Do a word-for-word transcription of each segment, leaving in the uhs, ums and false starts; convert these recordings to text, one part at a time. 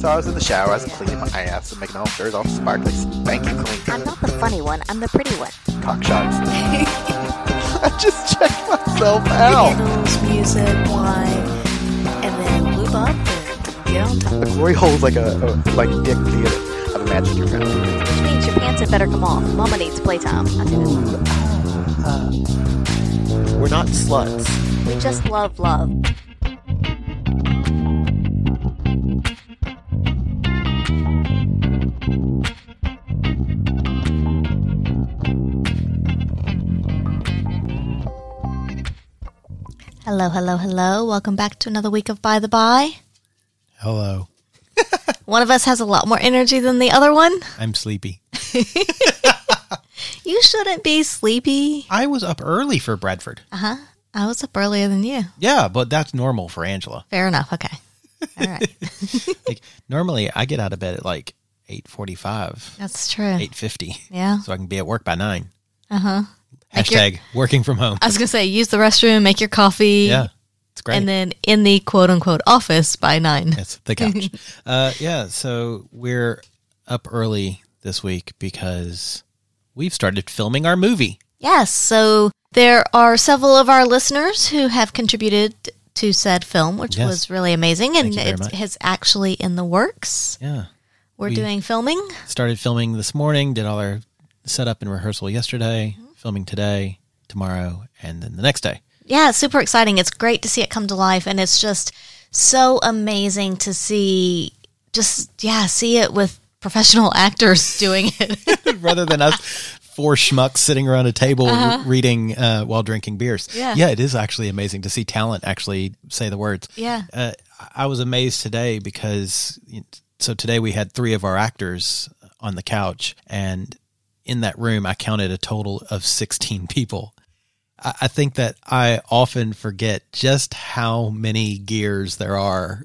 So I was in the shower, I was cleaning my ass and making all shirts all sparkly, spanky clean. I'm not the funny one, I'm the pretty one. Cock shots. I just checked myself out. Candles, music, wine, and then lube up and get on top. The glory hole's like a, a like dick theater. I've imagined you're gonna do it. Which means your pants had better come off. Mama needs playtime. I'm gonna... uh, We're not sluts. We just love love. Hello, hello, hello. Welcome back to another week of By the By. Hello. One of us has a lot more energy than the other one. I'm sleepy. You shouldn't be sleepy. I was up early for Bradford. Uh-huh. I was up earlier than you. Yeah, but that's normal for Angela. Fair enough. Okay. All right. Like, normally, I get out of bed at like eight forty-five. That's true. eight fifty. Yeah. So I can be at work by nine. Uh-huh. Hashtag your, working from home. I was going to say, use the restroom, make your coffee. Yeah, it's great. And then in the quote-unquote office by nine. That's the couch. uh, yeah, so we're up early this week because we've started filming our movie. Yes, so there are several of our listeners who have contributed to said film, which yes. was really amazing. And it is actually in the works. Yeah. We're we doing filming. Started filming this morning, did all our setup and rehearsal yesterday. Mm-hmm. Filming today, tomorrow, and then the next day. Yeah, super exciting. It's great to see it come to life, and it's just so amazing to see, just, yeah, see it with professional actors doing it. Rather than us four schmucks sitting around a table uh-huh. re- reading uh, while drinking beers. Yeah. yeah, it is actually amazing to see talent actually say the words. Yeah. Uh, I was amazed today because, so today we had three of our actors on the couch, and in that room, I counted a total of sixteen people. I, I think that I often forget just how many gears there are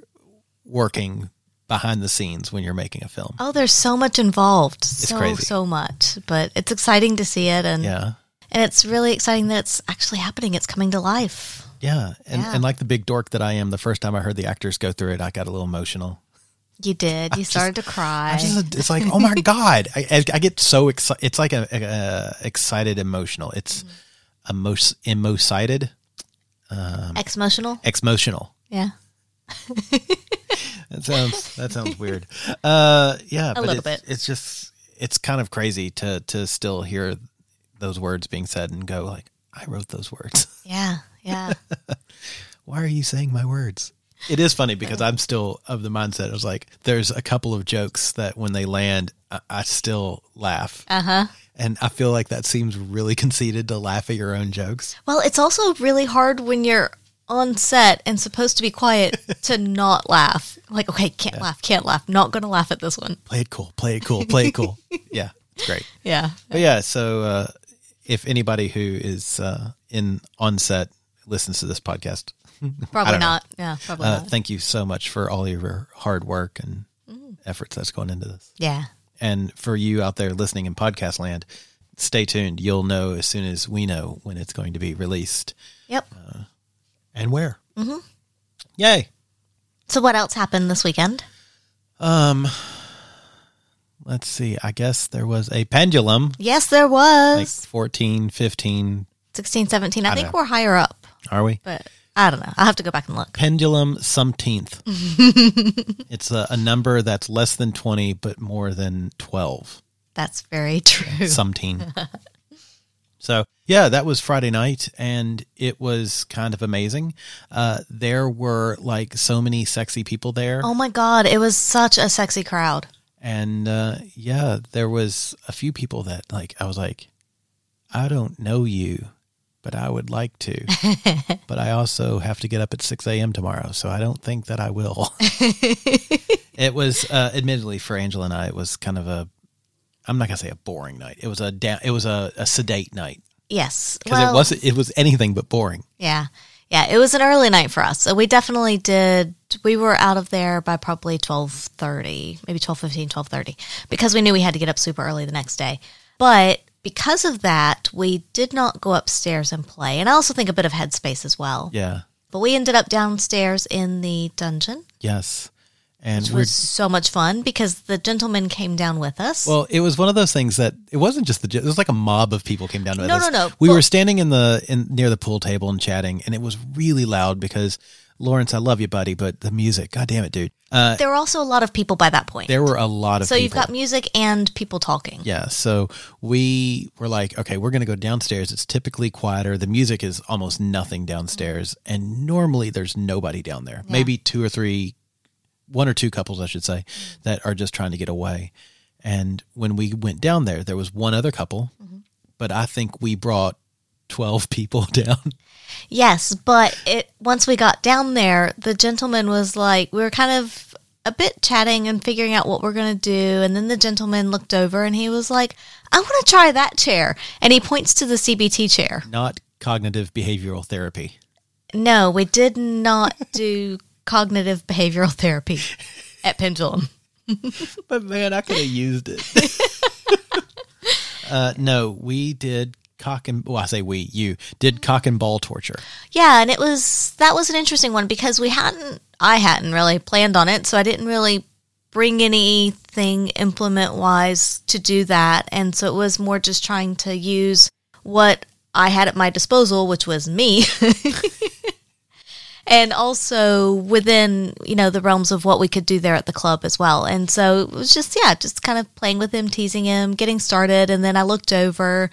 working behind the scenes when you're making a film. Oh, there's so much involved. It's so, crazy. So much. But it's exciting to see it. And, yeah. and it's really exciting that it's actually happening. It's coming to life. Yeah. And, yeah. and like the big dork that I am, the first time I heard the actors go through it, I got a little emotional. You did. You I started just, to cry. Just, it's like, oh my God. I, I, I get so excited. It's like a, a, a excited emotional. It's mm-hmm. emo- emo-cited. Um, Ex-motional? Ex-motional. Yeah. that sounds that sounds weird. Uh, yeah. A but little it, bit. It's just, it's kind of crazy to, to still hear those words being said and go like, I wrote those words. Yeah. Yeah. Why are you saying my words? It is funny because I'm still of the mindset. I was like, there's a couple of jokes that when they land, I, I still laugh. Uh-huh. And I feel like that seems really conceited to laugh at your own jokes. Well, it's also really hard when you're on set and supposed to be quiet to not laugh. Like, okay, can't yeah. laugh, can't laugh. Not going to laugh at this one. Play it cool, play it cool, play it cool. Yeah, it's great. Yeah. But yeah, so uh, if anybody who is uh, in on set listens to this podcast, probably not. Know. Yeah, probably uh, not. Thank you so much for all your hard work and mm. efforts that's going into this. Yeah. And for you out there listening in podcast land, stay tuned. You'll know as soon as we know when it's going to be released. Yep. Uh, and where. Mm-hmm. Yay. So what else happened this weekend? Um, let's see. I guess there was a Pendulum. Yes, there was. Like fourteen, fifteen, sixteen, seventeen. I, I think know. We're higher up. Are we? But I don't know. I'll have to go back and look. Pendulum somteenth. It's a, a number that's less than twenty, but more than twelve. That's very true. Somteen. So, yeah, that was Friday night, and it was kind of amazing. Uh, there were, like, so many sexy people there. Oh, my God. It was such a sexy crowd. And, uh, yeah, there was a few people that, like, I was like, I don't know you, but I would like to. But I also have to get up at six a.m. tomorrow, so I don't think that I will. It was, uh, admittedly, for Angela and I, it was kind of a, I'm not going to say a boring night. It was a down, it was a, a sedate night. Yes. Because well, it wasn't, it was anything but boring. Yeah. Yeah, it was an early night for us. So we definitely did, we were out of there by probably twelve thirty, maybe twelve fifteen, twelve thirty, because we knew we had to get up super early the next day. But because of that, we did not go upstairs and play. And I also think a bit of headspace as well. Yeah. But we ended up downstairs in the dungeon. Yes. And which was so much fun because the gentleman came down with us. Well, it was one of those things that it wasn't just the, it was like a mob of people came down with no, us. No, no, no. We well, were standing in the, in near the pool table and chatting, and it was really loud because Lawrence, I love you, buddy, but the music, God damn it, dude. Uh, there were also a lot of people by that point. There were a lot of so people. So you've got music and people talking. Yeah. So we were like, okay, we're going to go downstairs. It's typically quieter. The music is almost nothing downstairs. Mm-hmm. And normally there's nobody down there. Yeah. Maybe two or three one or two couples, I should say, that are just trying to get away. And when we went down there, there was one other couple, mm-hmm. but I think we brought twelve people down. Yes, but it, once we got down there, the gentleman was like, we were kind of a bit chatting and figuring out what we're going to do. And then the gentleman looked over and he was like, I want to try that chair. And he points to the C B T chair. Not cognitive behavioral therapy. No, we did not do cognitive behavioral therapy at Pendulum. But man, I could have used it. uh, no, we did cock and, well, I say we, you did cock and ball torture. Yeah. And it was, that was an interesting one because we hadn't, I hadn't really planned on it. So I didn't really bring anything implement wise to do that. And so it was more just trying to use what I had at my disposal, which was me. And also within, you know, the realms of what we could do there at the club as well. And so it was just, yeah, just kind of playing with him, teasing him, getting started. And then I looked over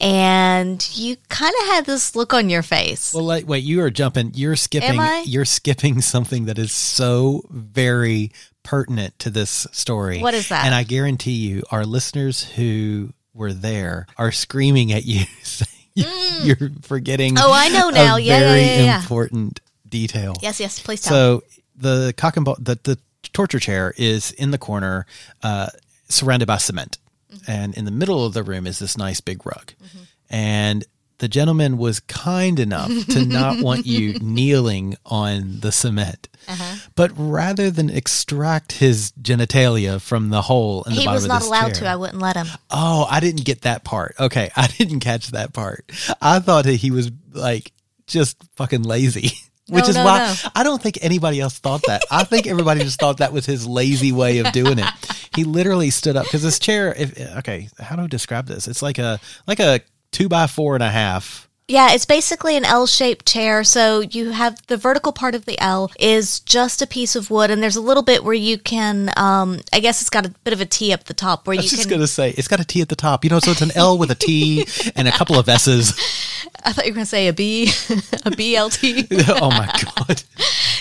and you kind of had this look on your face. Well, like, wait, you are jumping, you're skipping, Am I? You're skipping something that is so very pertinent to this story. What is that? And I guarantee you our listeners who were there are screaming at you saying mm. you're forgetting. Oh, I know now. A yeah, very yeah, yeah, yeah. important detail. Yes, yes, please tell. So the cock and ball, the, the torture chair is in the corner, uh, surrounded by cement. Mm-hmm. And in the middle of the room is this nice big rug. Mm-hmm. And the gentleman was kind enough to not want you kneeling on the cement. Uh-huh. But rather than extract his genitalia from the hole in the he bottom of this chair. He was not allowed to. I wouldn't let him. Oh, I didn't get that part. Okay, I didn't catch that part. I thought that he was like just fucking lazy. Which no, is no, why no. I don't think anybody else thought that. I think everybody just thought that was his lazy way of doing it. He literally stood up because this chair. If, okay, how do I describe this? It's like a like a two by four and a half. Yeah, it's basically an L-shaped chair. So you have the vertical part of the L is just a piece of wood, and there's a little bit where you can. Um, I guess it's got a bit of a T up the top where I was you. Just can... gonna say it's got a T at the top. You know, so it's an L with a T and a couple of S's. I thought you were going to say a B, a B L T. Oh, my God.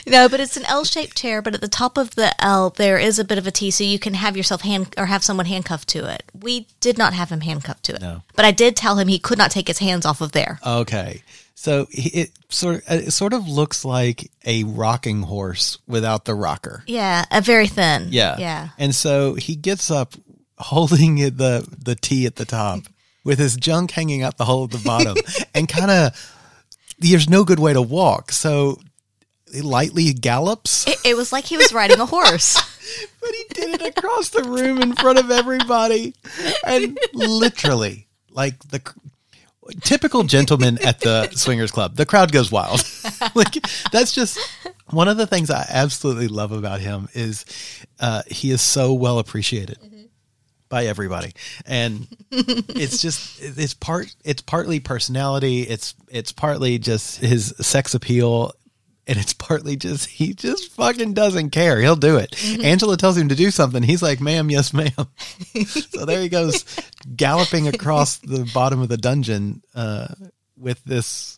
No, but it's an L-shaped chair, but at the top of the L, there is a bit of a T, so you can have yourself hand or have someone handcuffed to it. We did not have him handcuffed to it. No. But I did tell him he could not take his hands off of there. Okay. So it sort, of, it sort of looks like a rocking horse without the rocker. Yeah, a very thin. Yeah. Yeah. And so he gets up holding the, the T at the top. With his junk hanging out the hole at the bottom and kind of, there's no good way to walk. So it lightly gallops. It, it was like he was riding a horse. But he did it across the room in front of everybody. And literally, like the typical gentleman at the swingers club, the crowd goes wild. Like that's just one of the things I absolutely love about him is uh, he is so well appreciated. By everybody. And it's just, it's part, it's partly personality. It's, it's partly just his sex appeal. And it's partly just, he just fucking doesn't care. He'll do it. Mm-hmm. Angela tells him to do something. He's like, ma'am, yes, ma'am. So there he goes galloping across the bottom of the dungeon uh, with this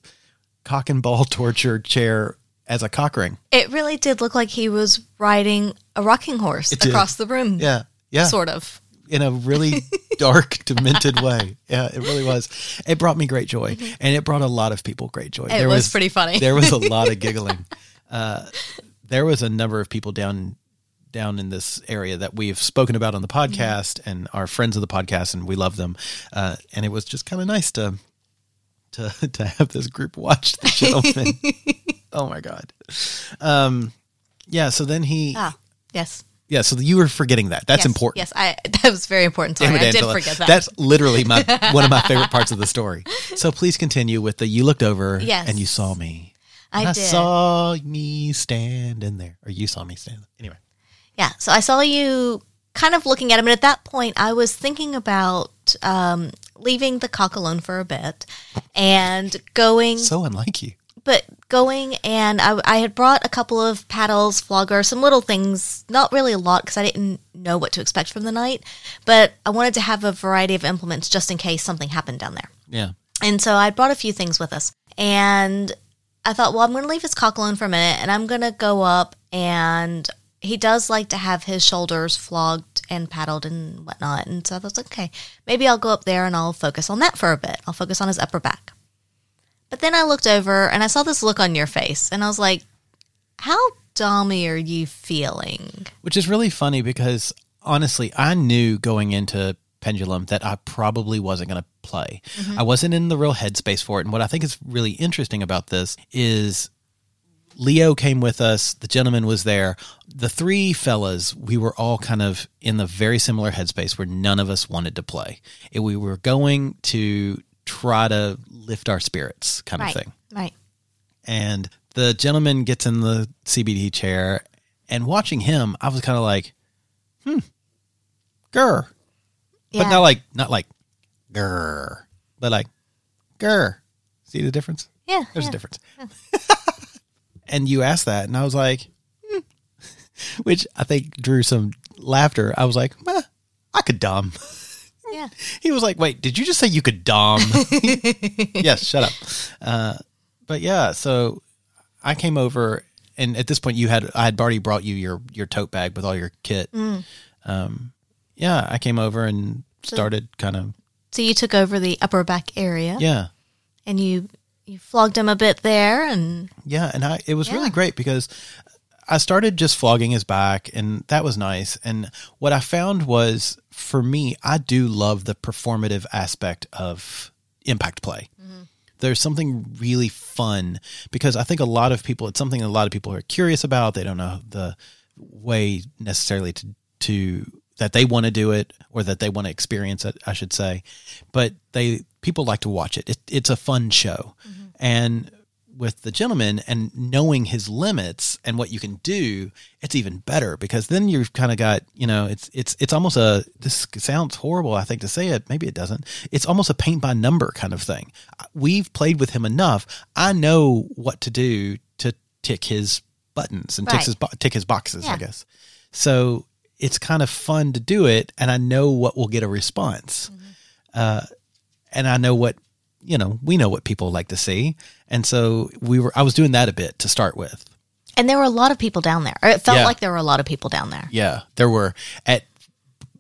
cock and ball torture chair as a cock ring. It really did look like he was riding a rocking horse across the room. Yeah. Yeah. Sort of. in a really dark, demented way. Yeah, it really was. It brought me great joy, mm-hmm. and it brought a lot of people great joy. It there was, was pretty funny. There was a lot of giggling. Uh, there was a number of people down down in this area that we've spoken about on the podcast, mm-hmm. and are friends of the podcast, and we love them. Uh, and it was just kind of nice to to to have this group watch the gentleman. Oh my God. Um, yeah. So then he. Ah, yes. Yeah, so you were forgetting that. That's yes, important. Yes, I, that was very important. Sorry, Damn it, I Angela. did forget that. That's literally my one of my favorite parts of the story. So please continue with the, you looked over yes. and you saw me. I, I did. saw me standing there. Or you saw me standing there. Anyway. Yeah, so I saw you kind of looking at him. And at that point, I was thinking about um, leaving the cock alone for a bit and going. So unlike you. But going, and I, I had brought a couple of paddles, flogger, some little things, not really a lot because I didn't know what to expect from the night, but I wanted to have a variety of implements just in case something happened down there. Yeah. And so I brought a few things with us, and I thought, well, I'm going to leave his cock alone for a minute, and I'm going to go up, and he does like to have his shoulders flogged and paddled and whatnot, and so I was like, okay, maybe I'll go up there and I'll focus on that for a bit. I'll focus on his upper back. But then I looked over and I saw this look on your face, and I was like, how dummy are you feeling? Which is really funny because, honestly, I knew going into Pendulum that I probably wasn't going to play. Mm-hmm. I wasn't in the real headspace for it. And what I think is really interesting about this is Leo came with us. The gentleman was there. The three fellas, we were all kind of in the very similar headspace where none of us wanted to play. If we were going to try to lift our spirits kind right, of thing. Right. And the gentleman gets in the C B D chair, and watching him, I was kind of like, hmm, grr. Yeah. But not like, not like, grr, but like, grr. See the difference? Yeah. There's yeah. a difference. Yeah. And you asked that, and I was like, hmm. Which I think drew some laughter. I was like, eh, I could dumb. Yeah. He was like, wait, did you just say you could dom? Yes, shut up. Uh, but yeah, so I came over, and at this point you had I had already brought you your, your tote bag with all your kit. Mm. Um, yeah, I came over and started so, kind of. So you took over the upper back area. Yeah. And you you flogged him a bit there, and yeah, and I it was yeah. really great because I started just flogging his back, and that was nice. And what I found was, for me, I do love the performative aspect of impact play. Mm-hmm. There's something really fun because I think a lot of people, it's something a lot of people are curious about. They don't know the way necessarily to, to that they want to do it, or that they want to experience it, I should say, but they, people like to watch it. It it's a fun show. Mm-hmm. And with the gentleman, and knowing his limits and what you can do, it's even better because then you've kind of got, you know, it's, it's, it's almost a, this sounds horrible, I think, to say it. Maybe it doesn't. It's almost a paint by number kind of thing. We've played with him enough. I know what to do to tick his buttons and right. tick his, bo- tick his boxes, yeah. I guess. So it's kind of fun to do it. And I know what will get a response. Mm-hmm. Uh, and I know what, you know, we know what people like to see. And so we were, I was doing that a bit to start with. And there were a lot of people down there. Or it felt yeah. like there were a lot of people down there. Yeah, there were. At,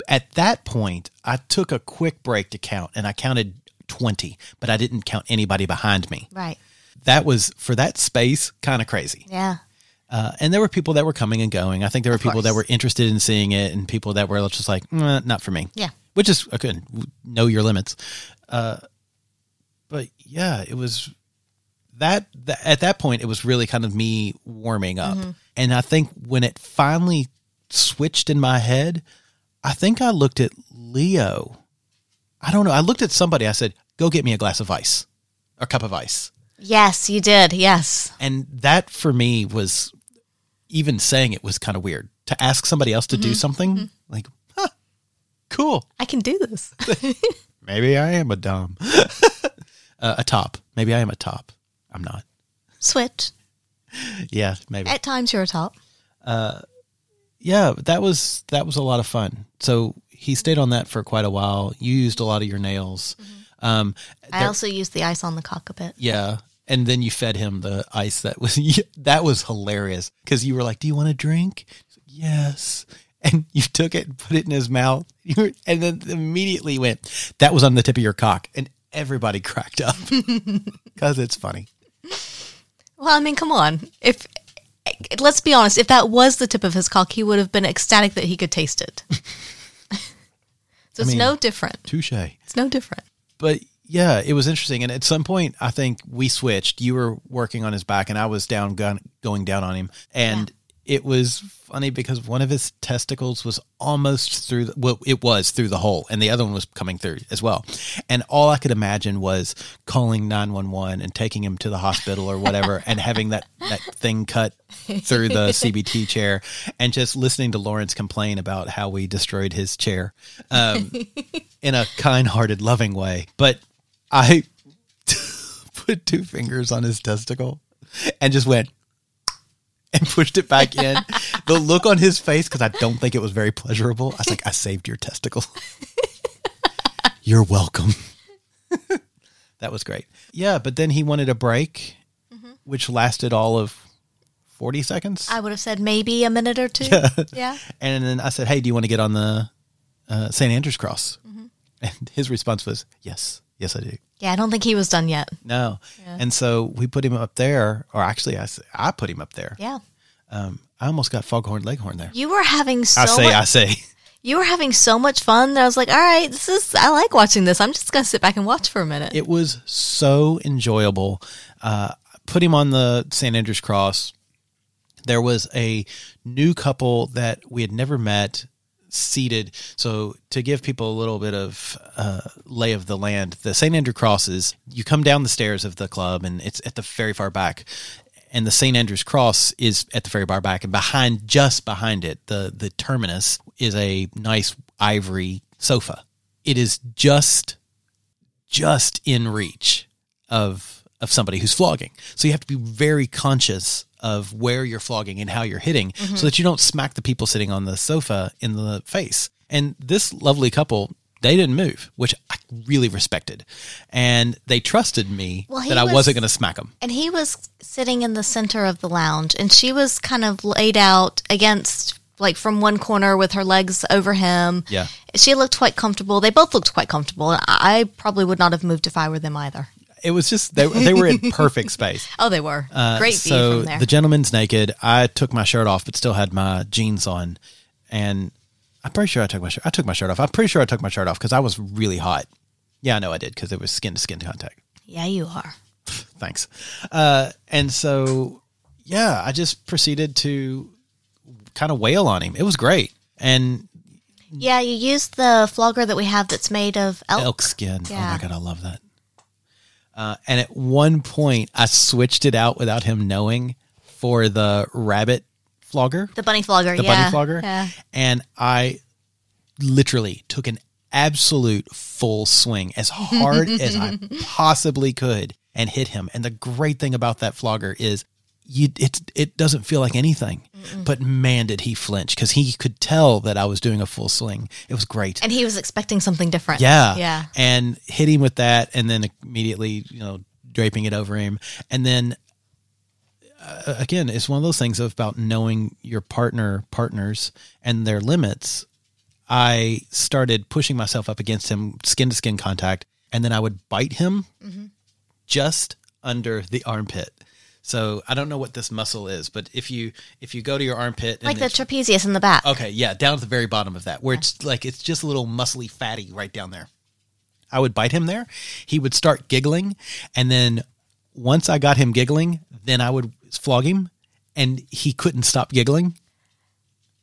at that point, I took a quick break to count, and I counted twenty, but I didn't count anybody behind me. Right. That was, for that space, kind of crazy. Yeah. Uh, and there were people that were coming and going. I think there were of people course. that were interested in seeing it, and people that were just like, mm, not for me. Yeah. Which is, I couldn't know your limits. Uh, But yeah, it was that, that at that point, it was really kind of me warming up. Mm-hmm. And I think when it finally switched in my head, I think I looked at Leo. I don't know. I looked at somebody. I said, go get me a glass of ice or a cup of ice. Yes, you did. Yes. And that for me was, even saying it was kind of weird to ask somebody else to mm-hmm. do something mm-hmm. like, huh, cool. I can do this. Maybe I am a dumb. Uh, a top. Maybe I am a top. I'm not. Switch. Yeah, maybe. At times you're a top. Uh, yeah, that was that was a lot of fun. So he stayed on that for quite a while. You used a lot of your nails. Mm-hmm. Um, I there, also used the ice on the cock a bit. Yeah, and then you fed him the ice. That was that was hilarious because you were like, "Do you want a drink?" Like, yes. and you took it and put it in his mouth, and then immediately went, that was on the tip of your cock. And everybody cracked up because it's funny. Well, I mean, come on. If Let's be honest. If that was the tip of his cock, he would have been ecstatic that he could taste it. So it's I mean, no different. Touche. It's no different. But yeah, it was interesting. And at some point, I think we switched. You were working on his back and I was down gun, going down on him. And yeah. It was funny because one of his testicles was almost through, the, well, it was through the hole. And the other one was coming through as well. And all I could imagine was calling nine one one and taking him to the hospital or whatever and having that, that thing cut through the C B T chair and just listening to Lawrence complain about how we destroyed his chair um, in a kind-hearted, loving way. But I put two fingers on his testicle and just went and pushed it back in. The look on his face, because I don't think it was very pleasurable. I was like, I saved your testicle. You're welcome. That was great. Yeah, but then he wanted a break, mm-hmm. which lasted all of forty seconds. I would have said maybe a minute or two. Yeah. yeah. And then I said, hey, do you want to get on the uh, Saint Andrew's Cross? Mm-hmm. And his response was, yes. Yes, I do. Yeah, I don't think he was done yet. No. Yeah. And so we put him up there, or actually I, I put him up there. Yeah. Um, I almost got Foghorn Leghorn there. You were having so much. I say, much, I say. You were having so much fun that I was like, all right, this is, I like watching this. I'm just going to sit back and watch for a minute. It was so enjoyable. Uh, put him on the Saint Andrew's Cross. There was a new couple that we had never met seated. So to give people a little bit of uh, lay of the land, the Saint Andrew Cross is, you come down the stairs of the club and it's at the very far back. And the Saint Andrew's Cross is at the very far back, and behind, just behind it, the, the terminus is a nice ivory sofa. It is just, just in reach of, of somebody who's flogging. So you have to be very conscious of where you're flogging and how you're hitting, mm-hmm. so that you don't smack the people sitting on the sofa in the face. And this lovely couple, they didn't move, which I really respected. And they trusted me well, that I was, wasn't going to smack them. And he was sitting in the center of the lounge, and she was kind of laid out against, like, from one corner with her legs over him. Yeah. She looked quite comfortable. They both looked quite comfortable. And I probably would not have moved if I were them either. It was just, they, they were in perfect space. Oh, they were. Uh, Great view so from there. So the gentleman's naked. I took my shirt off, but still had my jeans on. And I'm pretty sure I took my shirt. I took my shirt off. I'm pretty sure I took my shirt off because I was really hot. Yeah, I know I did because it was skin to skin contact. Yeah, you are. Thanks. Uh, and so, yeah, I just proceeded to kind of wail on him. It was great. And yeah, you used the flogger that we have that's made of elk, elk skin. Yeah. Oh my God, I love that. Uh, and at one point, I switched it out without him knowing for the rabbit flogger. The bunny flogger, the yeah. The bunny flogger. Yeah. And I literally took an absolute full swing as hard as I possibly could and hit him. And the great thing about that flogger is you, it, it doesn't feel like anything. Mm-mm. But man, did he flinch because he could tell that I was doing a full swing. It was great. And he was expecting something different. Yeah. Yeah. And hit him with that and then immediately, you know, draping it over him. And then, uh, again, it's one of those things about knowing your partner, partners and their limits. I started pushing myself up against him, skin to skin contact, and then I would bite him mm-hmm. just under the armpit. So I don't know what this muscle is, but if you if you go to your armpit, like the trapezius in the back. Okay, yeah, down at the very bottom of that, where yeah. it's like it's just a little muscly, fatty right down there. I would bite him there. He would start giggling, and then once I got him giggling, then I would flog him, and he couldn't stop giggling.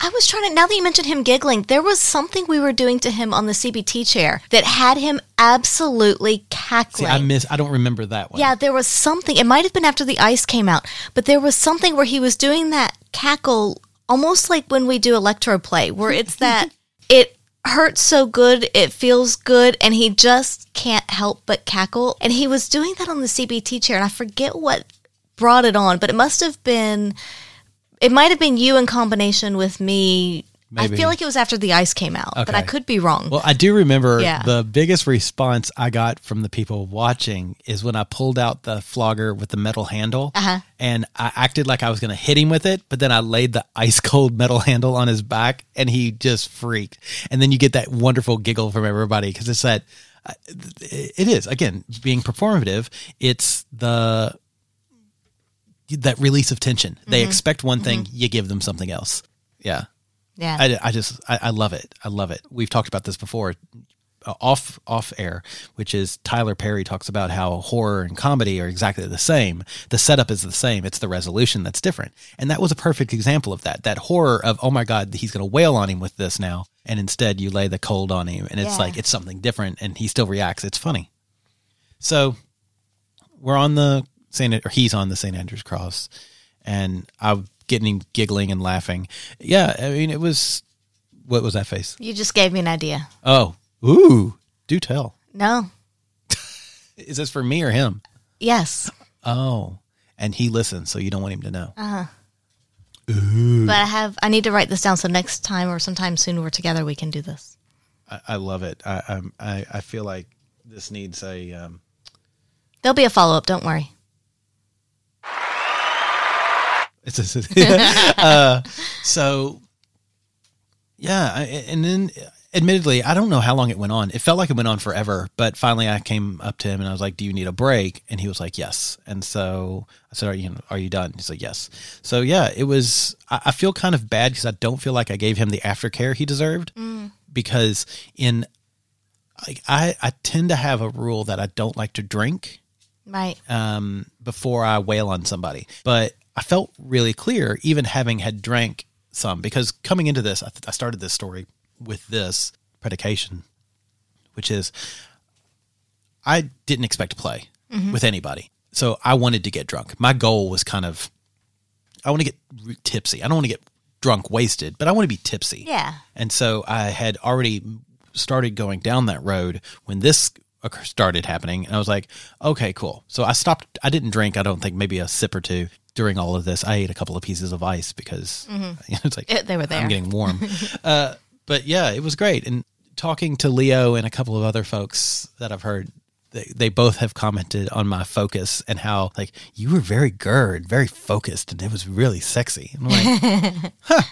I was trying to, now that you mentioned him giggling, there was something we were doing to him on the C B T chair that had him absolutely cackling. See, I miss, I don't remember that one. Yeah, there was something, it might have been after the ice came out, but there was something where he was doing that cackle, almost like when we do electroplay, where it's that, it hurts so good, it feels good, and he just can't help but cackle. And he was doing that on the C B T chair, and I forget what brought it on, but it must have been... It might have been you in combination with me Maybe. I feel like it was after the ice came out, okay. but I could be wrong. Well, I do remember yeah. the biggest response I got from the people watching is when I pulled out the flogger with the metal handle uh-huh. and I acted like I was going to hit him with it, but then I laid the ice cold metal handle on his back and he just freaked. And then you get that wonderful giggle from everybody because it's that, it is, again, being performative, it's the, that release of tension. Mm-hmm. They expect one thing, mm-hmm. you give them something else. Yeah. Yeah, I, I just I, I love it. I love it. We've talked about this before, uh, off off air, which is Tyler Perry talks about how horror and comedy are exactly the same. The setup is the same. It's the resolution that's different. And that was a perfect example of that. That horror of, oh my God, he's going to wail on him with this now, and instead you lay the cold on him, and it's yeah. like it's something different, and he still reacts. It's funny. So we're on the Saint, or he's on the Saint Andrew's Cross, and I've. Getting him giggling and laughing. Yeah, I mean, it was... What was that face? You just gave me an idea. Oh. Ooh. Do tell. No. Is this for me or him? Yes. Oh. And he listens, so you don't want him to know. Uh-huh. Ooh. But I have... I need to write this down, so next time or sometime soon we're together, we can do this. I, I love it. I, I I feel like this needs a... Um... There'll be a follow-up, don't worry. It's a, uh, so, yeah, and then admittedly, I don't know how long it went on. It felt like it went on forever, but finally I came up to him and I was like, do you need a break? And he was like, yes. And so I said, are you, are you done? He's like, yes. So, yeah, it was, I, I feel kind of bad because I don't feel like I gave him the aftercare he deserved mm. because in, I, I, I tend to have a rule that I don't like to drink right. um, before I wail on somebody, but I felt really clear, even having had drank some, because coming into this, I, th- I started this story with this predication, which is I didn't expect to play mm-hmm. with anybody. So I wanted to get drunk. My goal was kind of, I want to get tipsy. I don't want to get drunk wasted, but I want to be tipsy. Yeah. And so I had already started going down that road when this started happening. And I was like, okay, cool. So I stopped. I didn't drink. I don't think maybe a sip or two. During all of this, I ate a couple of pieces of ice because mm-hmm. you know, it's like it, they were there. I'm getting warm. uh, but yeah, it was great. And talking to Leo and a couple of other folks that I've heard, they, they both have commented on my focus and how like you were very good, very focused, and it was really sexy. And I'm like, huh,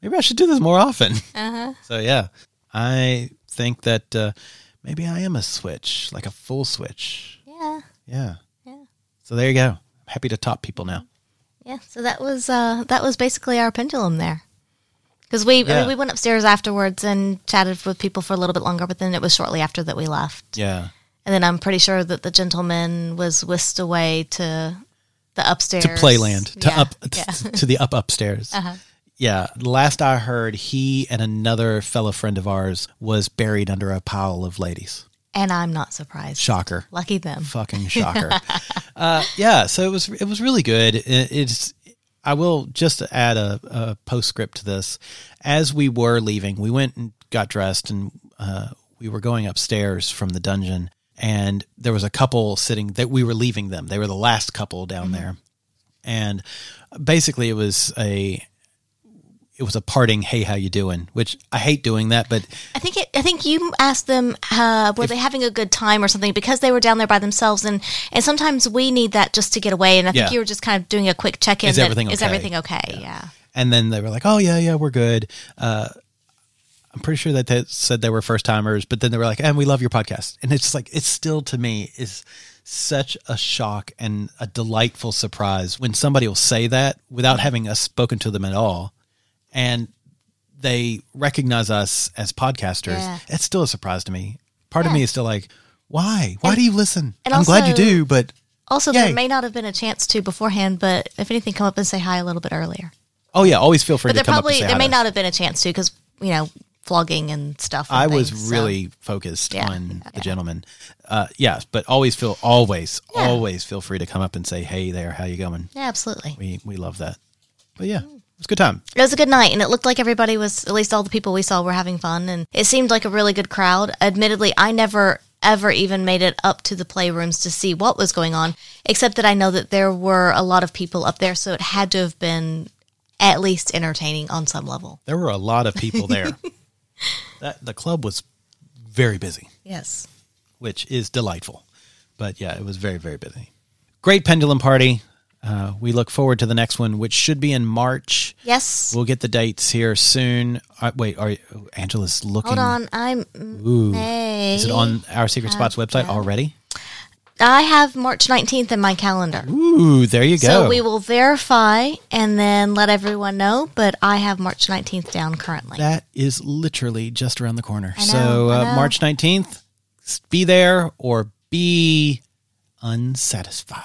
maybe I should do this more often. Uh-huh. So yeah, I think that uh, maybe I am a switch, like a full switch. Yeah. Yeah. Yeah. So there you go. I'm happy to top people now. Yeah, so that was uh, that was basically our pendulum there, because we yeah. I mean, we went upstairs afterwards and chatted with people for a little bit longer, but then it was shortly after that we left. Yeah, and then I'm pretty sure that the gentleman was whisked away to the upstairs to Playland to yeah. up yeah. to, to the up upstairs. Uh-huh. Yeah, last I heard, he and another fellow friend of ours was buried under a pile of ladies. And I'm not surprised. Shocker. Lucky them. Fucking shocker. uh, yeah, so it was it was really good. It, it's I will just add a, a postscript to this. As we were leaving, we went and got dressed, and uh, we were going upstairs from the dungeon, and there was a couple sitting that we were leaving them. They were the last couple down mm-hmm. there. And basically it was a... It was a parting, hey, how you doing? Which I hate doing that, but... I think it, I think you asked them, uh, were if, they having a good time or something? Because they were down there by themselves, and, and sometimes we need that just to get away, and I think yeah. you were just kind of doing a quick check-in. Is everything that, okay? Is everything okay? Yeah. yeah. And then they were like, oh, yeah, yeah, we're good. Uh, I'm pretty sure that they said they were first-timers, but then they were like, and we love your podcast. And it's just like, it's still, to me, is... such a shock and a delightful surprise when somebody will say that without having us spoken to them at all. And they recognize us as podcasters. Yeah. It's still a surprise to me. Part yeah. of me is still like, why? Why and, do you listen? And I'm also, glad you do, but... Also, yay. There may not have been a chance to beforehand, but if anything, come up and say hi a little bit earlier. Oh, yeah. Always feel free but to come probably, up and say there hi. There may not have been a chance to because, you know, vlogging and stuff. And I things, was really so. focused yeah. on yeah. the gentleman. Uh, yeah, but always feel, always, yeah. always feel free to come up and say, hey there, how you going? Yeah, absolutely. We, we love that. But yeah. Mm. It was a good time. It was a good night, and it looked like everybody was, at least all the people we saw were having fun, and it seemed like a really good crowd. Admittedly, I never, ever even made it up to the playrooms to see what was going on, except that I know that there were a lot of people up there, so it had to have been at least entertaining on some level. There were a lot of people there. that, the club was very busy. Yes. Which is delightful. But yeah, it was very, very busy. Great Pendulum party. Uh, we look forward to the next one, which should be in March. Yes. We'll get the dates here soon. Uh, wait, are you, oh, Angela's looking. Hold on. I'm Ooh. May. Is it on our Secret Spots website uh, already? I have March nineteenth in my calendar. Ooh, there you go. So we will verify and then let everyone know, but I have March nineteenth down currently. That is literally just around the corner. I know, so uh, I know. March nineteenth, be there or be unsatisfied.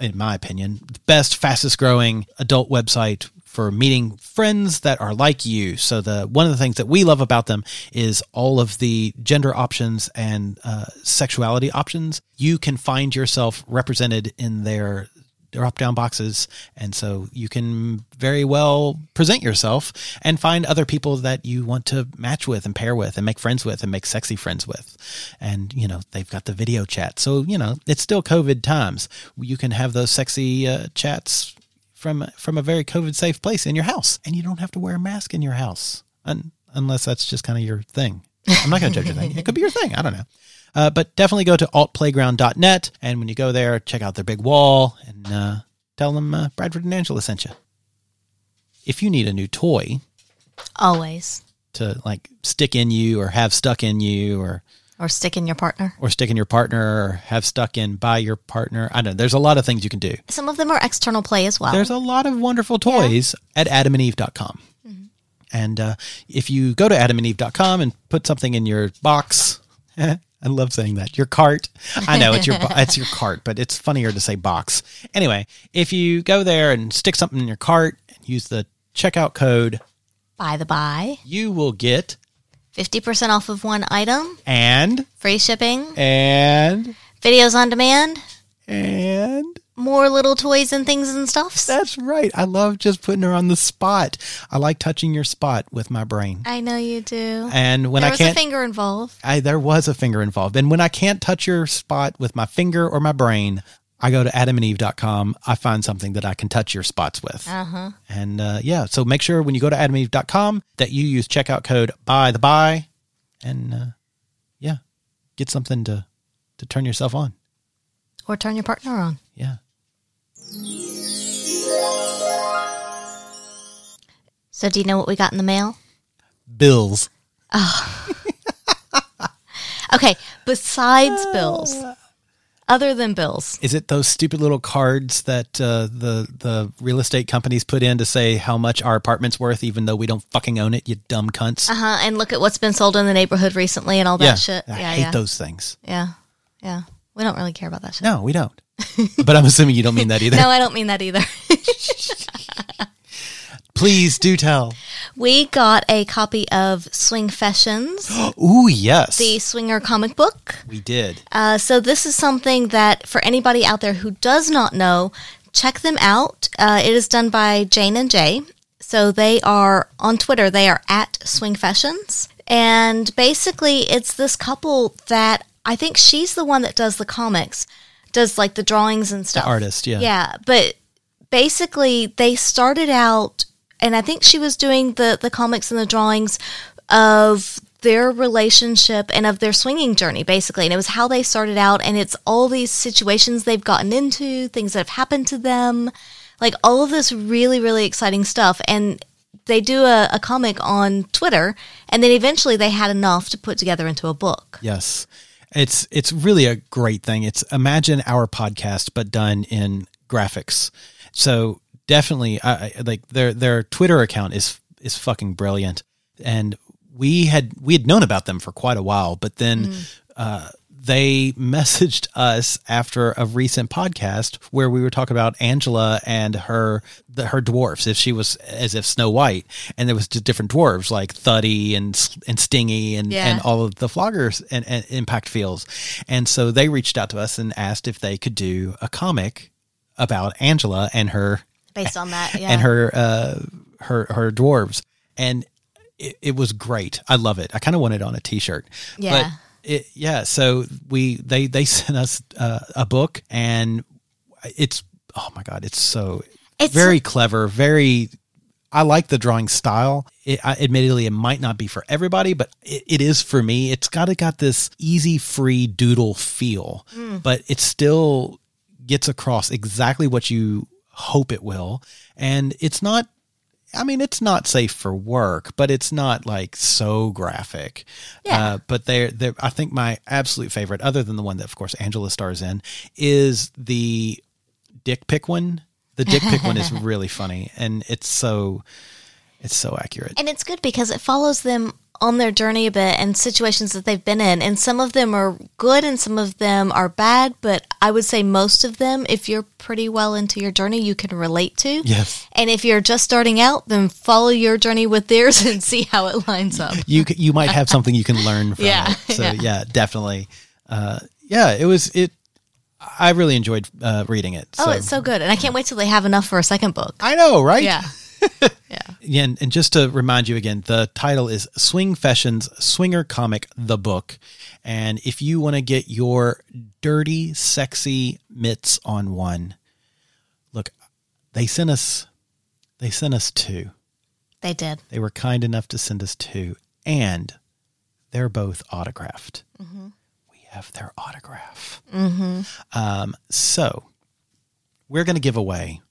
in my opinion, the best, fastest growing adult website for meeting friends that are like you. So the one of the things that we love about them is all of the gender options and uh, sexuality options. You can find yourself represented in their drop-down boxes. And so you can very well present yourself and find other people that you want to match with and pair with and make friends with and make sexy friends with. And, you know, they've got the video chat. So, you know, it's still COVID times. You can have those sexy uh, chats from, from a very COVID safe place in your house. And you don't have to wear a mask in your house un- unless that's just kind of your thing. I'm not going to judge your thing. It could be your thing. I don't know. Uh, but definitely go to alt playground dot net, and when you go there, check out their big wall and uh, tell them uh, Bradford and Angela sent you. If you need a new toy. Always. To, like, stick in you or have stuck in you or... Or stick in your partner. Or stick in your partner or have stuck in by your partner. I don't know. There's a lot of things you can do. Some of them are external play as well. There's a lot of wonderful toys yeah. at adam and eve dot com. Mm-hmm. And uh, if you go to adam and eve dot com and put something in your box... I love saying that. Your cart. I know it's your bo- it's your cart, but it's funnier to say box. Anyway, if you go there and stick something in your cart and use the checkout code By the By, you will get fifty percent off of one item and free shipping and videos on demand and more little toys and things and stuffs. That's right. I love just putting her on the spot. I like touching your spot with my brain. I know you do. And when there I was can't, a finger involved. I, there was a finger involved. And when I can't touch your spot with my finger or my brain, I go to adam and eve dot com. I find something that I can touch your spots with. Uh-huh. And uh, yeah, so make sure when you go to adam and eve dot com that you use checkout code By the By, and uh, yeah, get something to to turn yourself on or turn your partner on. Yeah. So do you know what we got in the mail? Bills. Oh. Okay, besides bills. Other than bills. Is it those stupid little cards that uh, the the real estate companies put in to say how much our apartment's worth, even though we don't fucking own it, you dumb cunts? Uh-huh, and look at what's been sold in the neighborhood recently and all that yeah, shit. I yeah, hate yeah. those things. Yeah, yeah. We don't really care about that shit. No, we don't. But I'm assuming you don't mean that either. No, I don't mean that either. Please do tell. We got a copy of Swingfessions. Ooh, yes. The Swinger comic book. We did. Uh, so this is something that for anybody out there who does not know, check them out. Uh, it is done by Jane and Jay. So they are on Twitter. They are at Swingfessions. And basically it's this couple that I think she's the one that does the comics. does like the drawings and stuff. The artist, yeah. Yeah, but basically they started out, and I think she was doing the, the comics and the drawings of their relationship and of their swinging journey, basically. And it was how they started out, and it's all these situations they've gotten into, things that have happened to them, like all of this really, really exciting stuff. And they do a, a comic on Twitter, and then eventually they had enough to put together into a book. Yes. It's it's really a great thing. It's imagine our podcast, but done in graphics. So definitely, I, I, like their their Twitter account is is fucking brilliant. And we had we had known about them for quite a while, but then mm. uh, they messaged us after a recent podcast where we were talking about Angela and her the, her dwarves, if she was as if Snow White, and there was just different dwarves like Thuddy and and Stingy and, yeah. and all of the floggers and, and impact fields. And so they reached out to us and asked if they could do a comic about Angela and her based on that yeah. and her uh, her her dwarves, and it, it was great. I love it. I kind of want it on a t-shirt. Yeah. But It, yeah, so we they they sent us uh, a book, and it's oh my god, it's so it's very clever. Very, I like the drawing style. It, I, admittedly, it might not be for everybody, but it, it is for me. It's got it got this easy, free doodle feel, mm. but it still gets across exactly what you hope it will, and it's not. I mean, it's not safe for work, but it's not like so graphic. Yeah. Uh, but they're, they're, I think my absolute favorite, other than the one that, of course, Angela stars in, is the dick pic one. The dick pic one is really funny, and it's so it's so accurate. And it's good because it follows them on their journey a bit and situations that they've been in. And some of them are good and some of them are bad, but I would say most of them, if you're pretty well into your journey, you can relate to. Yes. And if you're just starting out, then follow your journey with theirs and see how it lines up. You you might have something you can learn from yeah, it. So yeah, yeah definitely. Uh, yeah, it was, it, I really enjoyed uh, reading it. So. Oh, it's so good. And I can't wait till they have enough for a second book. I know, right? Yeah. yeah. yeah and, and just to remind you again, the title is Swingfessions Swinger Comic The Book. And if you want to get your dirty, sexy mitts on one, look, they sent us they sent us two. They did. They were kind enough to send us two. And they're both autographed. Mm-hmm. We have their autograph. Mm-hmm. Um, so we're going to give away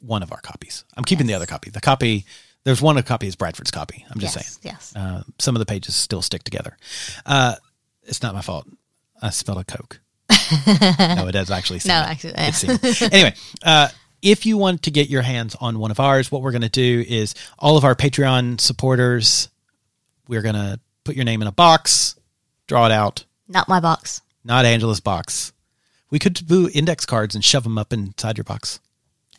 one of our copies. I'm keeping yes. the other copy. The copy, there's one copy is Bradford's copy. I'm just yes, saying. Yes. Uh, some of the pages still stick together. Uh, it's not my fault. I spelled a Coke. no, it does actually seem. No, it. actually. Yeah. It's seem. Anyway, uh, if you want to get your hands on one of ours, what we're going to do is all of our Patreon supporters, we're going to put your name in a box, draw it out. Not my box. Not Angela's box. We could do index cards and shove them up inside your box.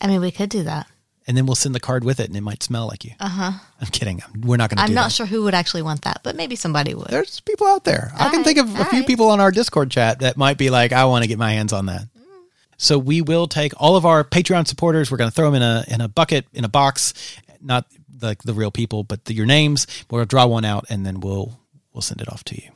I mean, we could do that. And then we'll send the card with it, and it might smell like you. Uh-huh. I'm kidding. We're not going to do that. I'm not sure who would actually want that, but maybe somebody would. There's people out there. All I can right, think of a few right. people on our Discord chat that might be like, I want to get my hands on that. Mm. So we will take all of our Patreon supporters. We're going to throw them in a in a bucket, in a box, not like the, the real people, but the, your names. We're going to draw one out, and then we'll we'll send it off to you.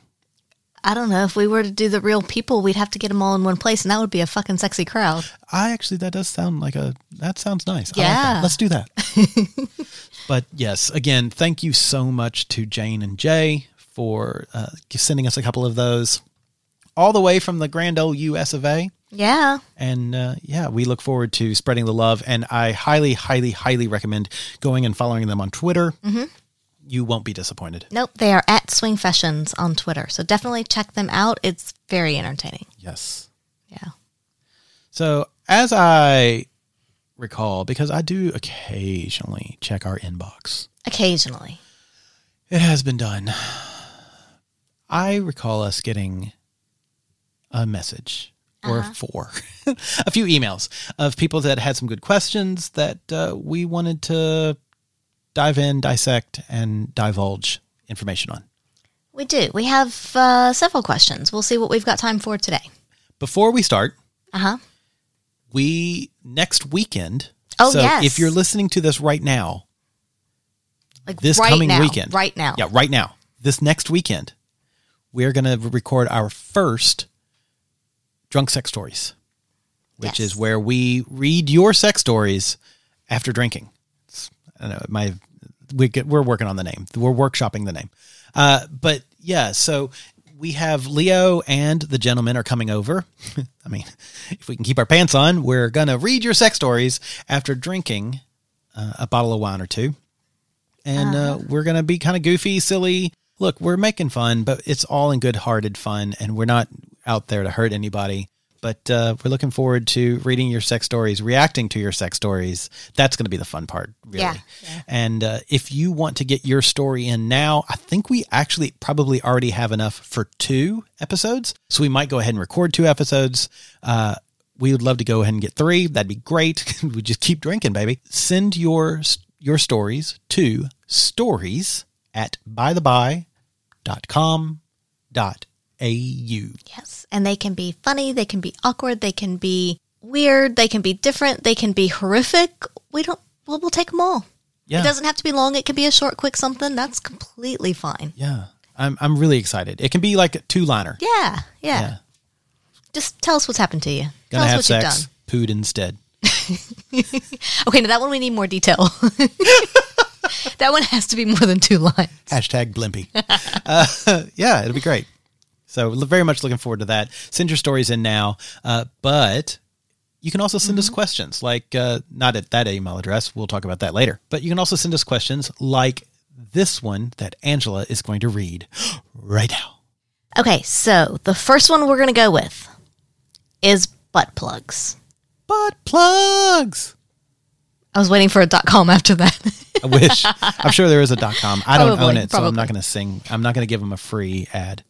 I don't know. If we were to do the real people, we'd have to get them all in one place, and that would be a fucking sexy crowd. I actually, that does sound like a, that sounds nice. Yeah. I like that. Let's do that. But yes, again, thank you so much to Jane and Jay for uh, sending us a couple of those all the way from the grand old U S of A. Yeah. And uh, yeah, we look forward to spreading the love, and I highly, highly, highly recommend going and following them on Twitter. Mm-hmm. You won't be disappointed. Nope. They are at Swingfessions on Twitter. So definitely check them out. It's very entertaining. Yes. Yeah. So as I recall, because I do occasionally check our inbox. Occasionally. It has been done. I recall us getting a message or uh-huh. four, a few emails of people that had some good questions that uh, we wanted to dive in, dissect, and divulge information on. We do. We have uh, several questions. We'll see what we've got time for today. Before we start, uh-huh. we, next weekend, oh, so yes. if you're listening to this right now, like this right coming now, weekend. Right now. Yeah, right now. This next weekend, we're going to record our first Drunk Sex Stories, which yes. is where we read your sex stories after drinking. It's, I don't know, my, we get, we're working on the name. We're workshopping the name. Uh, but yeah, so we have Leo and the gentleman are coming over. I mean, if we can keep our pants on, we're going to read your sex stories after drinking uh, a bottle of wine or two. And uh, we're going to be kind of goofy, silly. Look, we're making fun, but it's all in good-hearted fun, and we're not out there to hurt anybody. But uh, we're looking forward to reading your sex stories, reacting to your sex stories. That's going to be the fun part, really. Yeah, yeah. And uh, if you want to get your story in now, I think we actually probably already have enough for two episodes. So we might go ahead and record two episodes. Uh, we would love to go ahead and get three. That'd be great. We just keep drinking, baby. Send your your stories to stories at by the by dot com dot a u. Yes, and they can be funny, they can be awkward, they can be weird, they can be different, they can be horrific. We don't, we'll, we'll take them all. Yeah. It doesn't have to be long. It can be a short, quick something. That's completely fine. Yeah, I'm I'm really excited. It can be like a two-liner. Yeah, yeah. yeah. Just tell us what's happened to you. Gonna tell have us what sex, you've done. Pooed instead. Okay, now that one we need more detail. That one has to be more than two lines. Hashtag Blimpy. uh, yeah, it'll be great. So very much looking forward to that. Send your stories in now. Uh, but you can also send mm-hmm. us questions, like uh, not at that email address. We'll talk about that later. But you can also send us questions like this one that Angela is going to read right now. Okay, so the first one we're going to go with is butt plugs. Butt plugs. I was waiting for a dot com after that. I wish. I'm sure there is a dot com. I probably, don't own it, probably. So I'm not going to sing. I'm not going to give them a free ad.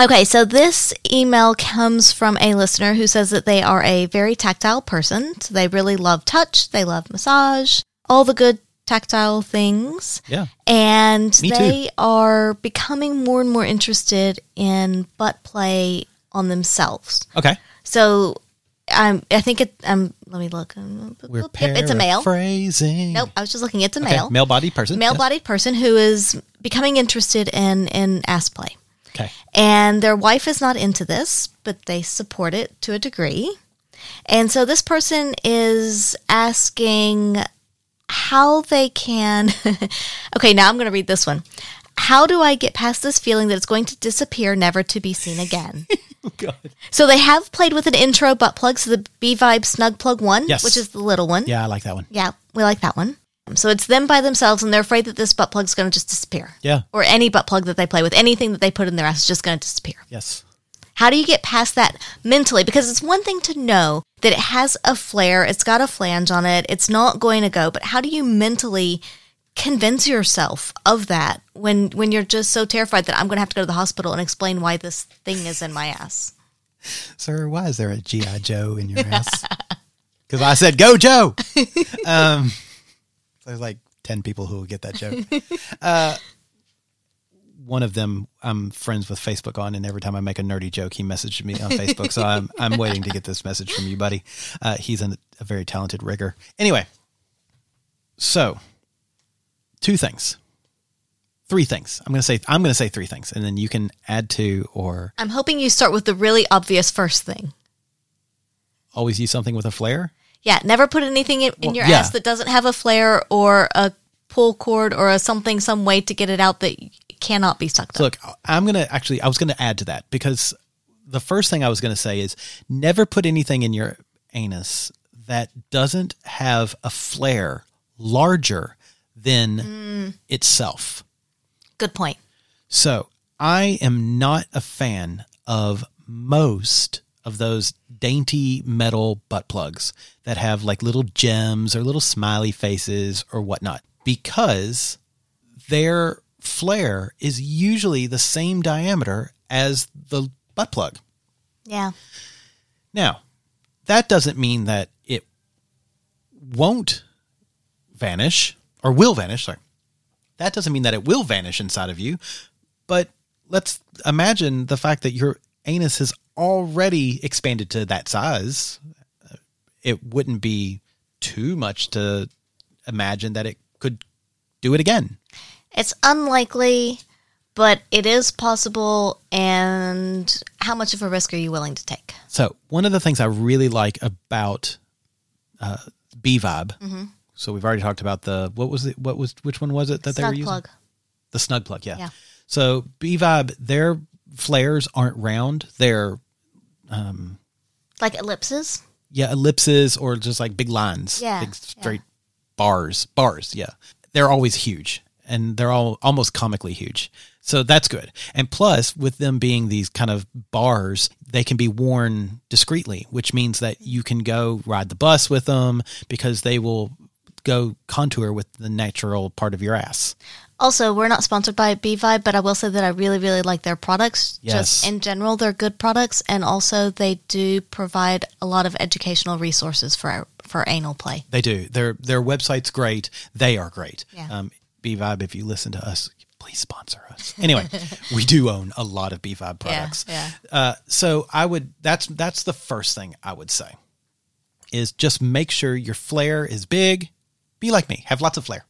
Okay, so this email comes from a listener who says that they are a very tactile person. So they really love touch. They love massage. All the good tactile things. Yeah. And Me they too. Are becoming more and more interested in butt play on themselves. Okay. So Um, I think it. Um, let me look. We're yep, it's a male. Phrasing. Nope. I was just looking. It's a okay. male, male-bodied person, male-bodied yes. person who is becoming interested in in ass play. Okay. And their wife is not into this, but they support it to a degree. And so this person is asking how they can. Okay, now I'm going to read this one. How do I get past this feeling that it's going to disappear, never to be seen again? God. So they have played with an intro butt plug, so the B-Vibe Snug Plug one, yes. which is the little one. Yeah, I like that one. Yeah, we like that one. So it's them by themselves, and they're afraid that this butt plug is going to just disappear. Yeah. Or any butt plug that they play with, anything that they put in their ass is just going to disappear. Yes. How do you get past that mentally? Because it's one thing to know that it has a flare, it's got a flange on it, it's not going to go, but how do you mentally convince yourself of that when when you're just so terrified that I'm going to have to go to the hospital and explain why this thing is in my ass? Sir, why is there a G I Joe in your ass? Because I said, go Joe. Um, there's like ten people who will get that joke. Uh, one of them I'm friends with Facebook on, and every time I make a nerdy joke, he messaged me on Facebook. So I'm I'm waiting to get this message from you, buddy. Uh, he's a, a very talented rigger. Anyway, so... Two things, three things. I'm going to say, I'm going to say three things, and then you can add two or. I'm hoping you start with the really obvious first thing. Always use something with a flare. Yeah. Never put anything in, in well, your yeah. ass that doesn't have a flare or a pull cord or a something, some way to get it out that cannot be sucked so up. Look, I'm going to actually, I was going to add to that because the first thing I was going to say is never put anything in your anus that doesn't have a flare larger than mm. itself. Good point. So I am not a fan of most of those dainty metal butt plugs that have like little gems or little smiley faces or whatnot, because their flare is usually the same diameter as the butt plug. Yeah. Now, that doesn't mean that it won't vanish. Or will vanish, sorry. That doesn't mean that it will vanish inside of you, but let's imagine the fact that your anus has already expanded to that size. It wouldn't be too much to imagine that it could do it again. It's unlikely, but it is possible. And how much of a risk are you willing to take? So one of the things I really like about uh, B-Vibe, mm-hmm. so we've already talked about the, what was it, what was, which one was it that snug they were using? Plug. The snug plug, yeah. yeah. So B-Vibe, their flares aren't round. They're um, like ellipses? Yeah, ellipses or just like big lines. Yeah. Big straight yeah. bars. Bars, yeah. They're always huge. And they're all almost comically huge. So that's good. And plus, with them being these kind of bars, they can be worn discreetly, which means that you can go ride the bus with them because they will go contour with the natural part of your ass. Also, we're not sponsored by B-Vibe, but I will say that I really, really like their products. Yes. Just in general, they're good products. And also, they do provide a lot of educational resources for for anal play. They do. Their their website's great. They are great. Yeah. Um, B-Vibe, if you listen to us, please sponsor us. Anyway, we do own a lot of B-Vibe products. Yeah, yeah. Uh, so I would, that's, that's the first thing I would say is just make sure your flare is big. Be like me, have lots of flare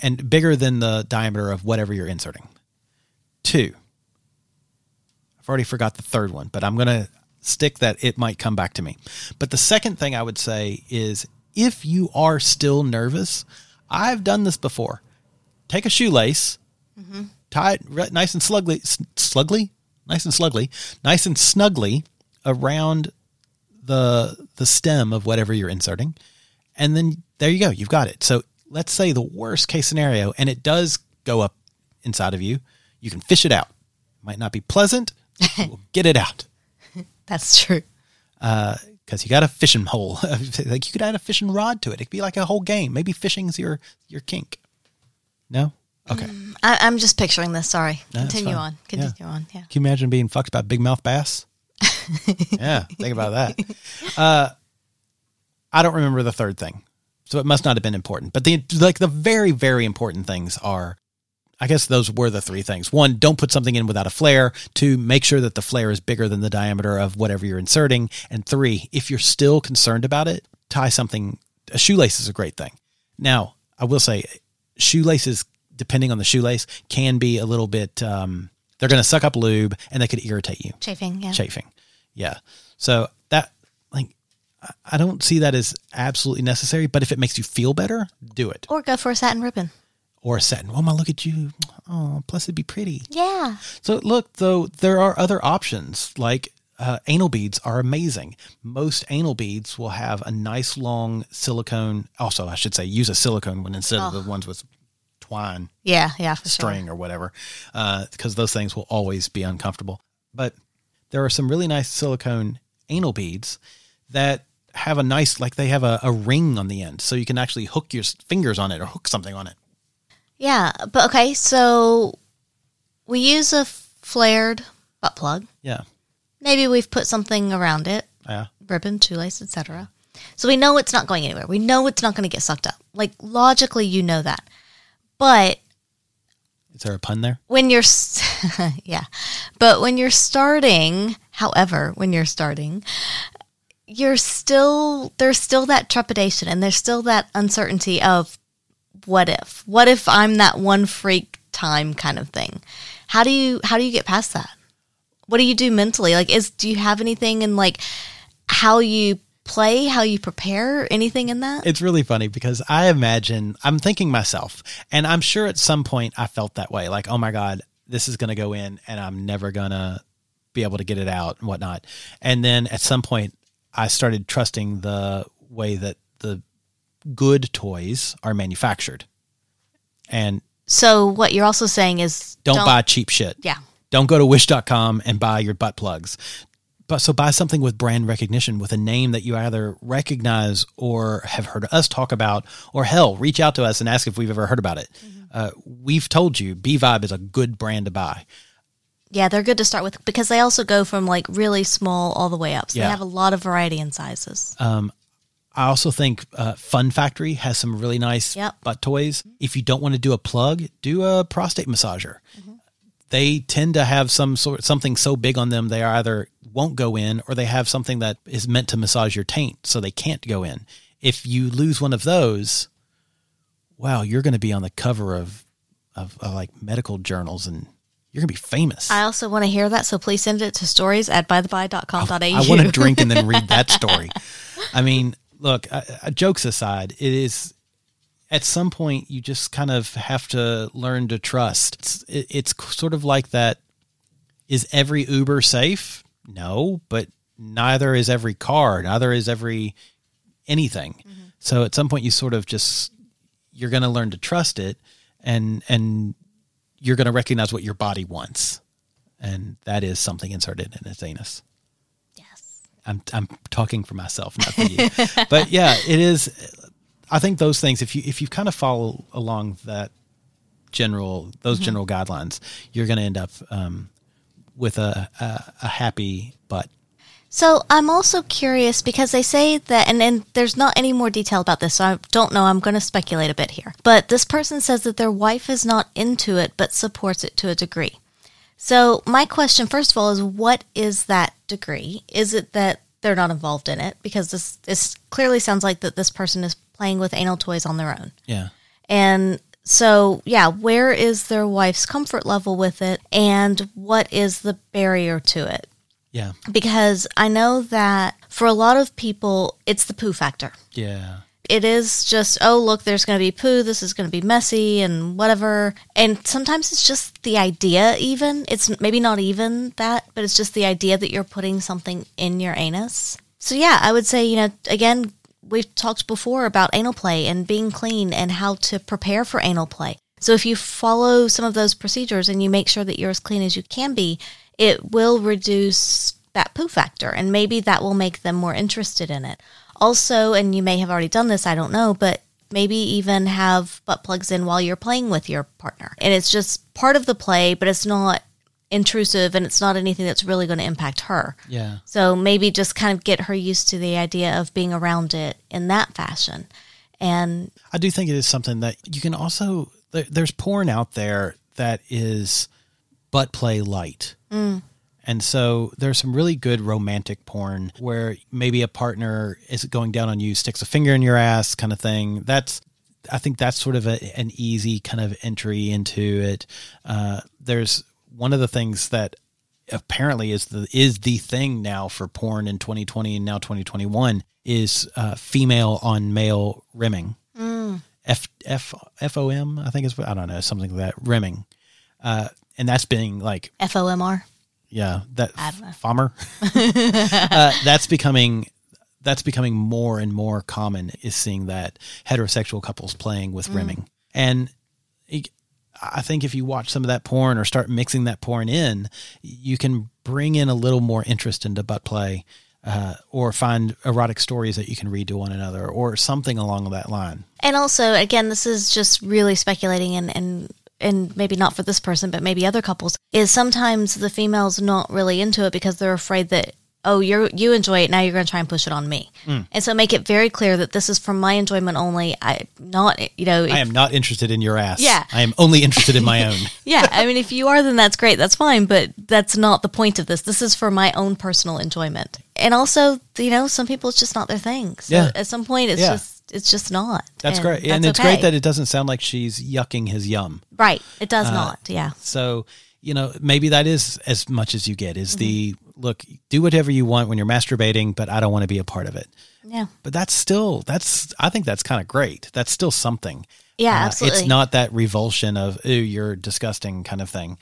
and bigger than the diameter of whatever you're inserting. Two, I've already forgot the third one, but I'm going to stick that it might come back to me. But the second thing I would say is if you are still nervous, I've done this before. Take a shoelace, mm-hmm. tie it nice and slugly, slugly, nice and slugly, nice and snugly around the the stem of whatever you're inserting, and then there you go, you've got it. So let's say the worst case scenario, and it does go up inside of you. You can fish it out. Might not be pleasant. We'll get it out. That's true. Uh, Because you got a fishing hole. Like you could add a fishing rod to it. It could be like a whole game. Maybe fishing's your, your kink. No? Okay. Mm, I, I'm just picturing this. Sorry. No, Continue on. Continue yeah. on. Yeah. Can you imagine being fucked by big mouth bass? Yeah. Think about that. Uh, I don't remember the third thing. So it must not have been important. But the like the very, very important things are, I guess those were the three things. One, don't put something in without a flare. Two, make sure that the flare is bigger than the diameter of whatever you're inserting. And three, if you're still concerned about it, tie something. A shoelace is a great thing. Now, I will say shoelaces, depending on the shoelace, can be a little bit, um, they're going to suck up lube and they could irritate you. Chafing, yeah. Chafing, yeah. So that, like, I don't see that as absolutely necessary, but if it makes you feel better, do it. Or go for a satin ribbon. Or a satin. Oh my! Look at you. Oh, plus it'd be pretty. Yeah. So look, though, there are other options. Like uh, anal beads are amazing. Most anal beads will have a nice long silicone. Also, I should say, use a silicone one instead oh. of the ones with twine. Yeah, yeah, for string sure. or whatever, because uh, those things will always be uncomfortable. But there are some really nice silicone anal beads that have a nice, like they have a, a ring on the end, so you can actually hook your fingers on it or hook something on it. Yeah, but okay, so we use a flared butt plug. Yeah. Maybe we've put something around it. Yeah. Ribbon, shoelace, et cetera. So we know it's not going anywhere. We know it's not going to get sucked up. Like, logically, you know that. But... Is there a pun there? When you're... yeah. But when you're starting, however, when you're starting... You're still... There's still that trepidation, and there's still that uncertainty of... What if? What if I'm that one freak time kind of thing? How do you how do you get past that? What do you do mentally? Like, is do you have anything in like how you play, how you prepare, anything in that? It's really funny because I imagine I'm thinking myself, and I'm sure at some point I felt that way. Like, oh my God, this is going to go in, and I'm never going to be able to get it out and whatnot. And then at some point, I started trusting the way that the good toys are manufactured. And so what you're also saying is don't, don't buy cheap shit. Yeah. Don't go to wish dot com and buy your butt plugs. But so buy something with brand recognition, with a name that you either recognize or have heard us talk about, or hell, reach out to us and ask if we've ever heard about it. Mm-hmm. Uh, we've told you B-Vibe is a good brand to buy. Yeah, they're good to start with because they also go from like really small all the way up. So yeah. They have a lot of variety in sizes. Um, I also think uh, Fun Factory has some really nice yep. butt toys. If you don't want to do a plug, do a prostate massager. Mm-hmm. They tend to have some sort something so big on them they either won't go in, or they have something that is meant to massage your taint, so they can't go in. If you lose one of those, wow, you're going to be on the cover of, of of like medical journals and You're going to be famous. I also want to hear that, so please send it to stories at by the by dot com dot a u. I, I want to drink and then read that story. I mean, look, uh, jokes aside, it is at some point you just kind of have to learn to trust. It's, it, it's sort of like that. Is every Uber safe? No, but neither is every car. Neither is every anything. Mm-hmm. So at some point you sort of just, you're going to learn to trust it, and and you're going to recognize what your body wants. And that is something inserted in its anus. Yes. I'm I'm talking for myself, not for you. But yeah, it is. I think those things, if you if you kind of follow along that general, those mm-hmm. general guidelines, you're going to end up um, with a, a, a happy butt. So I'm also curious because they say that, and then there's not any more detail about this, so I don't know. I'm going to speculate a bit here. But this person says that their wife is not into it, but supports it to a degree. So my question, first of all, is what is that degree? Is it that they're not involved in it? Because this, this clearly sounds like that this person is playing with anal toys on their own. Yeah. And so, yeah, where is their wife's comfort level with it? And what is the barrier to it? Yeah. Because I know that for a lot of people, it's the poo factor. Yeah. It is just, oh, look, there's going to be poo. This is going to be messy and whatever. And sometimes it's just the idea even. It's maybe not even that, but it's just the idea that you're putting something in your anus. So, yeah, I would say, you know, again, we've talked before about anal play and being clean and how to prepare for anal play. So if you follow some of those procedures and you make sure that you're as clean as you can be, it will reduce that poo factor, and maybe that will make them more interested in it. Also, and you may have already done this, I don't know, but maybe even have butt plugs in while you're playing with your partner. And it's just part of the play, but it's not intrusive, and it's not anything that's really going to impact her. Yeah. So maybe just kind of get her used to the idea of being around it in that fashion. And I do think it is something that you can also, there's porn out there that is butt play light. Mm. And so there's some really good romantic porn where maybe a partner is going down on you, sticks a finger in your ass kind of thing. That's, I think that's sort of a, an easy kind of entry into it. Uh, there's one of the things that apparently is the, is the thing now for porn in twenty twenty and now twenty twenty-one is uh, female on male rimming. Mm. F, F, F O M, I think is what, I don't know, something like that, rimming. Uh, And that's being like F O M R. Yeah. That F O M R. uh, that's becoming, that's becoming more and more common, is seeing that heterosexual couples playing with mm. rimming. And it, I think if you watch some of that porn or start mixing that porn in, you can bring in a little more interest into butt play, uh, or find erotic stories that you can read to one another or something along that line. And also, again, this is just really speculating and, and, and maybe not for this person, but maybe other couples, is sometimes the female's not really into it because they're afraid that, oh, you you enjoy it, now you're going to try and push it on me. Mm. And so make it very clear that this is for my enjoyment only. I not, you know, if, I am not interested in your ass. Yeah. I am only interested in my own. Yeah. I mean, if you are, then that's great. That's fine. But that's not the point of this. This is for my own personal enjoyment. And also, you know, some people, it's just not their thing. So yeah. At some point, it's yeah. just, it's just not. That's and great. That's and it's okay. Great that it doesn't sound like she's yucking his yum. Right. It does uh, not. Yeah. So, you know, maybe that is as much as you get is mm-hmm. the, look, do whatever you want when you're masturbating, but I don't want to be a part of it. Yeah. But that's still, that's, I think that's kind of great. That's still something. Yeah, uh, absolutely. It's not that revulsion of, ooh, you're disgusting kind of thing.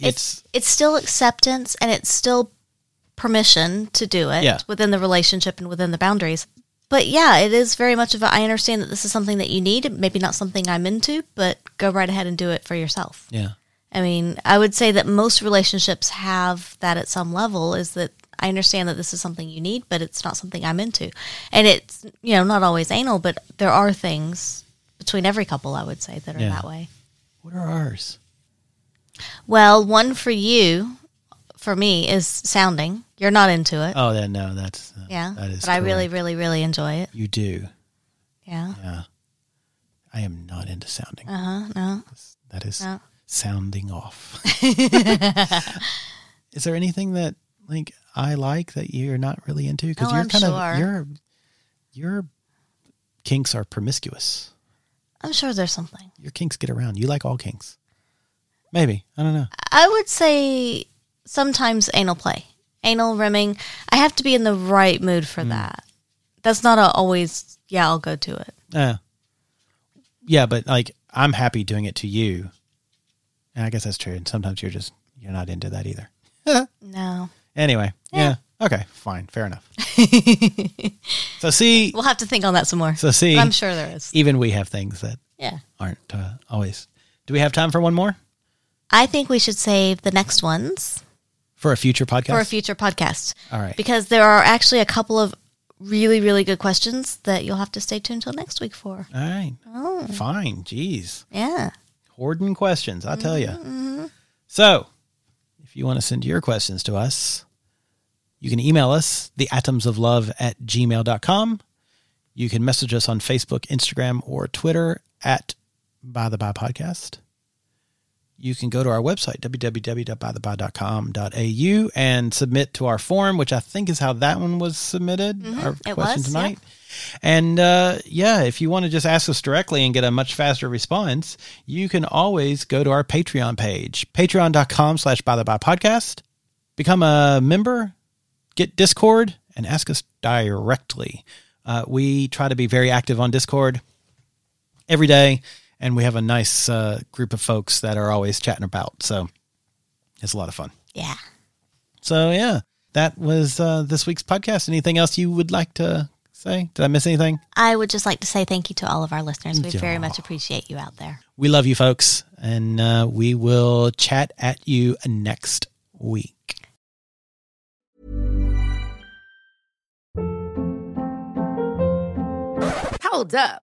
It's, it's, it's still acceptance, and it's still permission to do it yeah. within the relationship and within the boundaries. But yeah, it is very much of a, I understand that this is something that you need, maybe not something I'm into, but go right ahead and do it for yourself. Yeah. I mean, I would say that most relationships have that at some level, is that I understand that this is something you need, but it's not something I'm into. And it's, you know, not always anal, but there are things between every couple, I would say, that are yeah. that way. What are ours? Well, one for you, for me, is sounding. You're not into it. Oh, yeah, no, that's uh, yeah. That is but correct. I really, really, really enjoy it. You do. Yeah. Yeah. I am not into sounding. Uh huh. No. That's, that is no. sounding off. Is there anything that like I like that you're not really into? Because no, you're I'm kind sure. of your your kinks are promiscuous. I'm sure there's something. Your kinks get around. You like all kinks. Maybe. I don't know. I would say sometimes anal play. Anal rimming. I have to be in the right mood for mm. that. That's not a always, yeah, I'll go to it. Uh, yeah, but like I'm happy doing it to you. And I guess that's true. And sometimes you're just, you're not into that either. No. Anyway. Yeah. yeah. Okay. Fine. Fair enough. So see. We'll have to think on that some more. So see. But I'm sure there is. Even we have things that yeah. aren't uh, always. Do we have time for one more? I think we should save the next ones. For a future podcast? For a future podcast. All right. Because there are actually a couple of really, really good questions that you'll have to stay tuned till next week for. All right. Oh. Fine. Jeez. Yeah. Hoarding questions, I tell you. Mm-hmm. So, if you want to send your questions to us, you can email us, the atoms of love at gmail dot com. You can message us on Facebook, Instagram, or Twitter at By the By Podcast. You can go to our website, w w w dot by the by dot com dot a u, and submit to our form, which I think is how that one was submitted, mm-hmm. our it question was, tonight. Yeah. And, uh, yeah, if you want to just ask us directly and get a much faster response, you can always go to our Patreon page, patreon dot com slash by the by podcast. Become a member, get Discord, and ask us directly. Uh, we try to be very active on Discord every day. And we have a nice uh, group of folks that are always chatting about. So it's a lot of fun. Yeah. So, yeah, that was uh, this week's podcast. Anything else you would like to say? Did I miss anything? I would just like to say thank you to all of our listeners. We yeah. very much appreciate you out there. We love you folks. And uh, we will chat at you next week. Hold up.